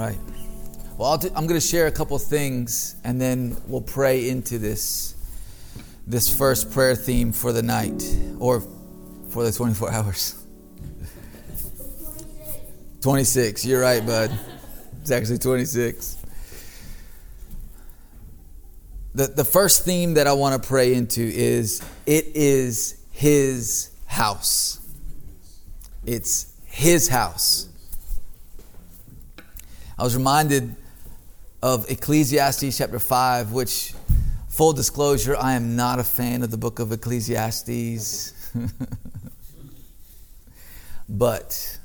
right. Well, I'm going to share a couple things, and then we'll pray into this first prayer theme for the night, or for the 24 hours. 26, you're right, bud. It's actually 26. The first theme that I want to pray into is, it is His house. It's His house. I was reminded of Ecclesiastes chapter 5, which, full disclosure, I am not a fan of the book of Ecclesiastes. But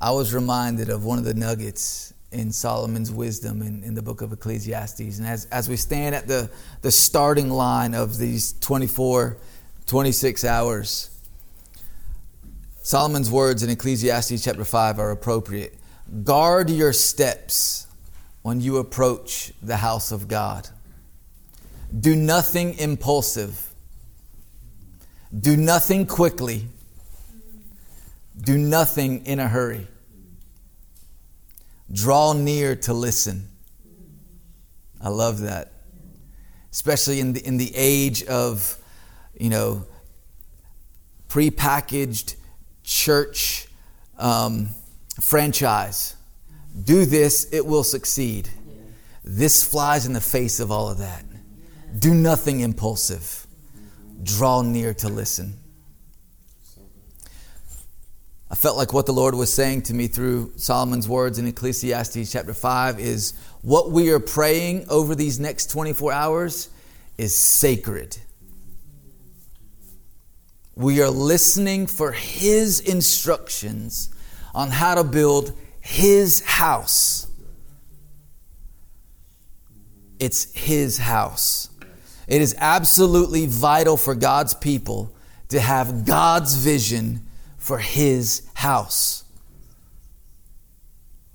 I was reminded of one of the nuggets in Solomon's wisdom in the book of Ecclesiastes. And as we stand at the starting line of these 24, 26 hours, Solomon's words in Ecclesiastes chapter 5 are appropriate. Guard your steps when you approach the house of God. Do nothing impulsive. Do nothing quickly. Do nothing in a hurry. Draw near to listen. I love that. Especially in the age of, prepackaged church franchise. Do this, it will succeed. This flies in the face of all of that. Do nothing impulsive. Draw near to listen. I felt like what the Lord was saying to me through Solomon's words in Ecclesiastes chapter 5 is what we are praying over these next 24 hours is sacred. We are listening for His instructions on how to build His house. It's His house. It is absolutely vital for God's people to have God's vision for His house.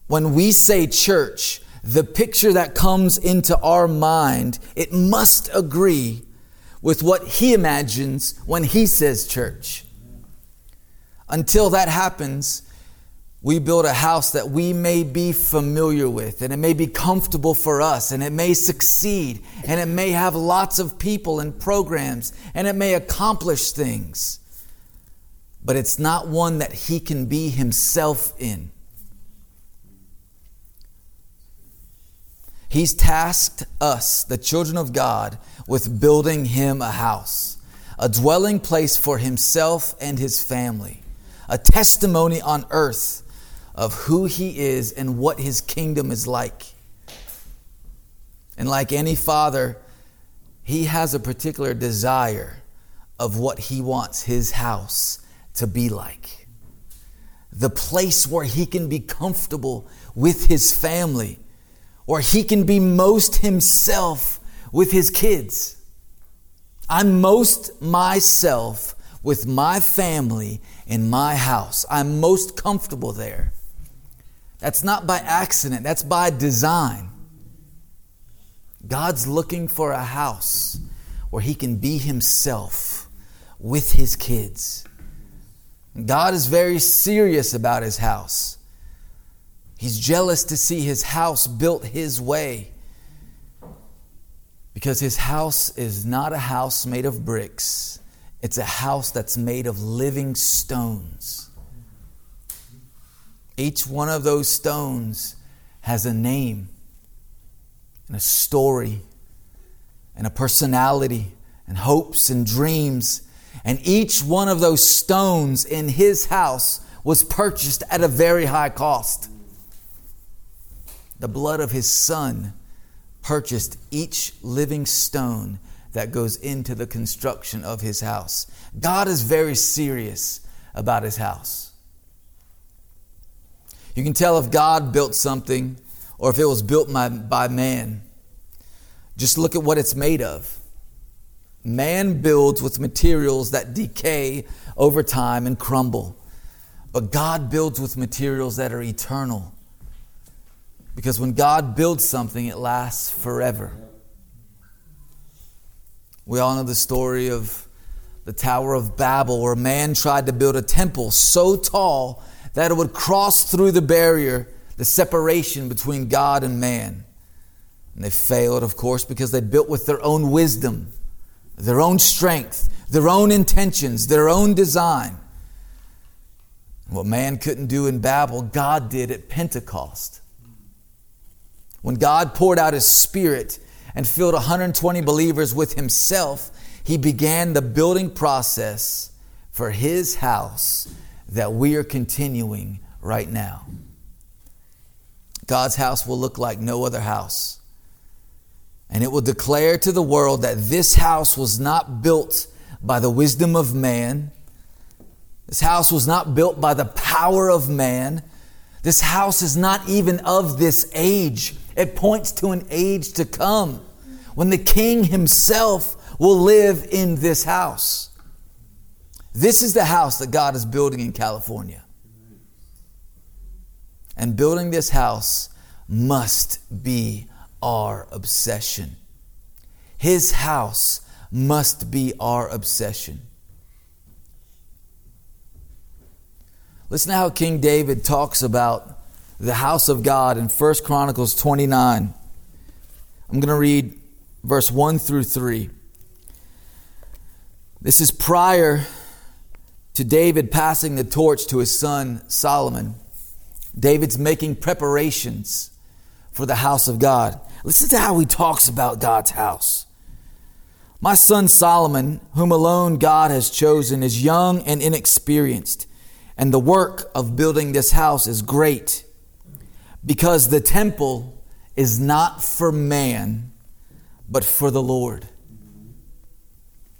When we say church, the picture that comes into our mind, it must agree with what He imagines when He says church. Until that happens, we build a house that we may be familiar with, and it may be comfortable for us, and it may succeed, and it may have lots of people and programs, and it may accomplish things. But it's not one that He can be Himself in. He's tasked us, the children of God, with building Him a house, a dwelling place for Himself and His family, a testimony on earth of who He is and what His kingdom is like. And like any father, He has a particular desire of what He wants His house to be like. The place where He can be comfortable with His family, or He can be most Himself with His kids. I'm most myself with my family in my house. I'm most comfortable there. That's not by accident. That's by design. God's looking for a house where He can be Himself with His kids. God is very serious about His house. He's jealous to see His house built His way, because His house is not a house made of bricks. It's a house that's made of living stones. Each one of those stones has a name and a story and a personality and hopes and dreams. And each one of those stones in His house was purchased at a very high cost. The blood of His Son purchased each living stone that goes into the construction of His house. God is very serious about His house. You can tell if God built something or if it was built by man. Just look at what it's made of. Man builds with materials that decay over time and crumble. But God builds with materials that are eternal. Because when God builds something, it lasts forever. We all know the story of the Tower of Babel, where man tried to build a temple so tall that it would cross through the barrier the separation between God and man. And they failed, of course, because they built with their own wisdom, their own strength, their own intentions, their own design. What man couldn't do in Babel, God did at Pentecost. When God poured out His Spirit and filled 120 believers with Himself, He began the building process for His house that we are continuing right now. God's house will look like no other house. And it will declare to the world that this house was not built by the wisdom of man. This house was not built by the power of man. This house is not even of this age. It points to an age to come when the King Himself will live in this house. This is the house that God is building in California. And building this house must be our obsession. His house must be our obsession. Listen to how King David talks about the house of God in 1 Chronicles 29. I'm going to read verse 1 through 3. This is prior to David passing the torch to his son Solomon. David's making preparations for the house of God. Listen to how he talks about God's house. My son Solomon, whom alone God has chosen, is young and inexperienced, and the work of building this house is great, because the temple is not for man, but for the Lord.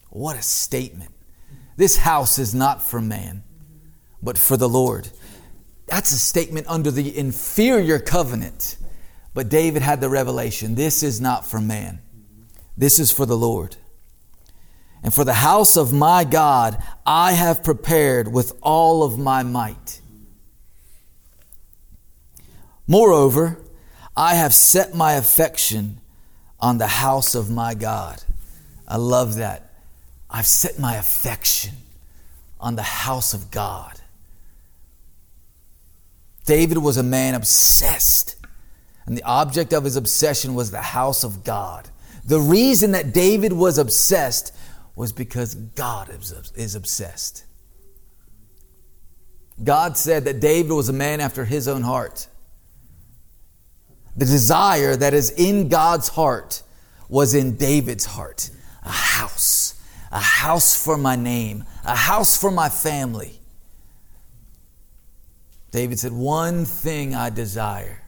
What a statement. This house is not for man, but for the Lord. That's a statement under the inferior covenant. But David had the revelation. This is not for man. This is for the Lord. And for the house of my God, I have prepared with all of my might. Moreover, I have set my affection on the house of my God. I love that. I've set my affection on the house of God. David was a man obsessed, and the object of his obsession was the house of God. The reason that David was obsessed was because God is obsessed. God said that David was a man after His own heart. The desire that is in God's heart was in David's heart. A house for my name, a house for my family. David said, one thing I desire,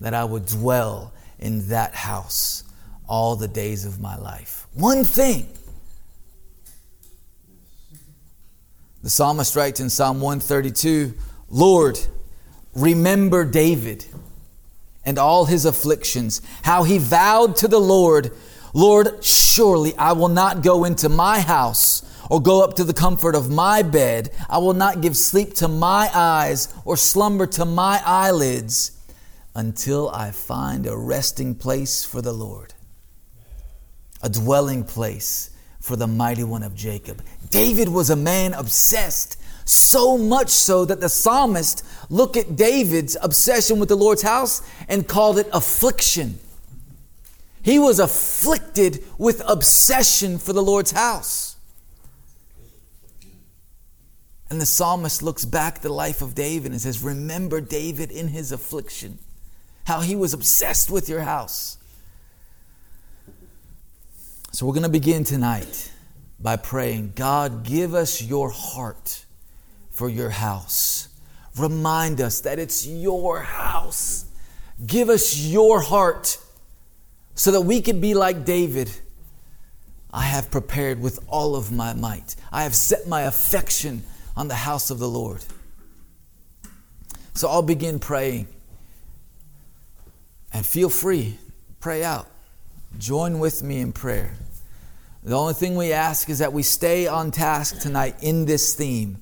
that I would dwell in that house all the days of my life. One thing. The psalmist writes in Psalm 132, Lord, remember David and all his afflictions, how he vowed to the Lord, Lord, surely I will not go into my house or go up to the comfort of my bed. I will not give sleep to my eyes or slumber to my eyelids until I find a resting place for the Lord, a dwelling place for the Mighty One of Jacob. David was a man obsessed, so much so that the psalmist looked at David's obsession with the Lord's house and called it affliction. He was afflicted with obsession for the Lord's house. And the psalmist looks back at the life of David and says, remember David in his affliction, how he was obsessed with your house. So we're going to begin tonight by praying, God, give us your heart for your house. Remind us that it's your house. Give us your heart so that we could be like David. I have prepared with all of my might. I have set my affection on the house of the Lord. So I'll begin praying. And feel free, pray out. Join with me in prayer. The only thing we ask is that we stay on task tonight in this theme.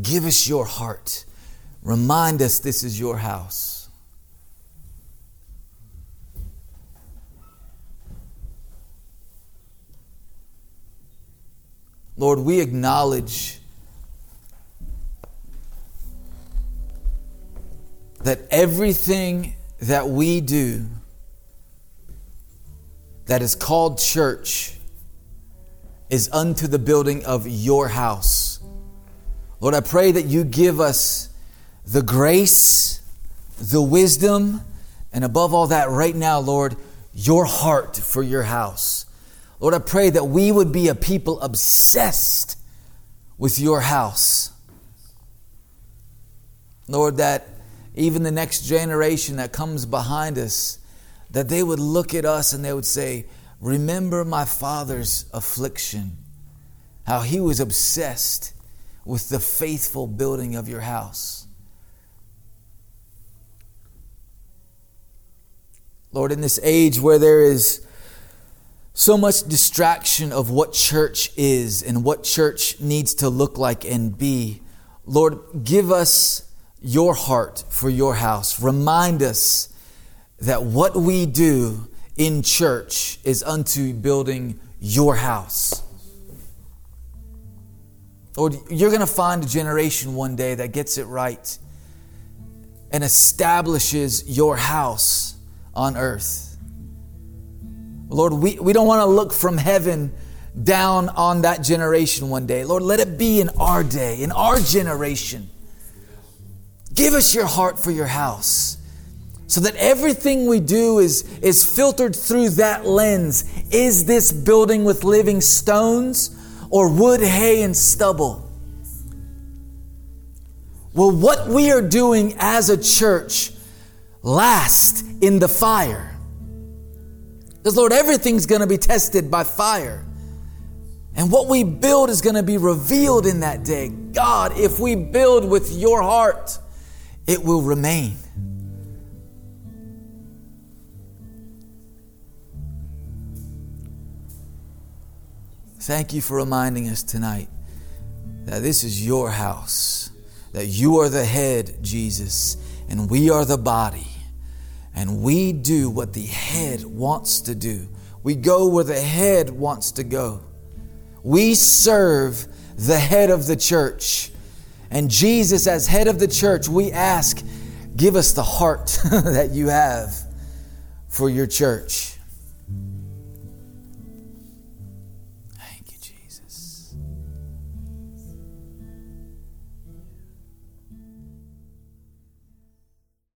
Give us your heart. Remind us this is your house. Lord, we acknowledge that everything that we do that is called church is unto the building of your house. Lord, I pray that you give us the grace, the wisdom, and above all that right now, Lord, your heart for your house. Lord, I pray that we would be a people obsessed with your house. Lord, that even the next generation that comes behind us, that they would look at us and they would say, remember my father's affliction, how he was obsessed with the faithful building of your house. Lord, in this age where there is so much distraction of what church is and what church needs to look like and be, Lord, give us your heart for your house. Remind us that what we do in church is unto building your house. Lord, you're going to find a generation one day that gets it right and establishes your house on earth. Lord, we don't want to look from heaven down on that generation one day. Lord, let it be in our day, in our generation. Give us your heart for your house, so that everything we do is filtered through that lens. Is this building with living stones or wood, hay, and stubble? Will what we are doing as a church last in the fire? Because Lord, everything's going to be tested by fire. And what we build is going to be revealed in that day. God, if we build with your heart, it will remain. Thank you for reminding us tonight that this is your house, that you are the head, Jesus, and we are the body, and we do what the head wants to do. We go where the head wants to go. We serve the head of the church, and Jesus, as head of the church, we ask, give us the heart that you have for your church.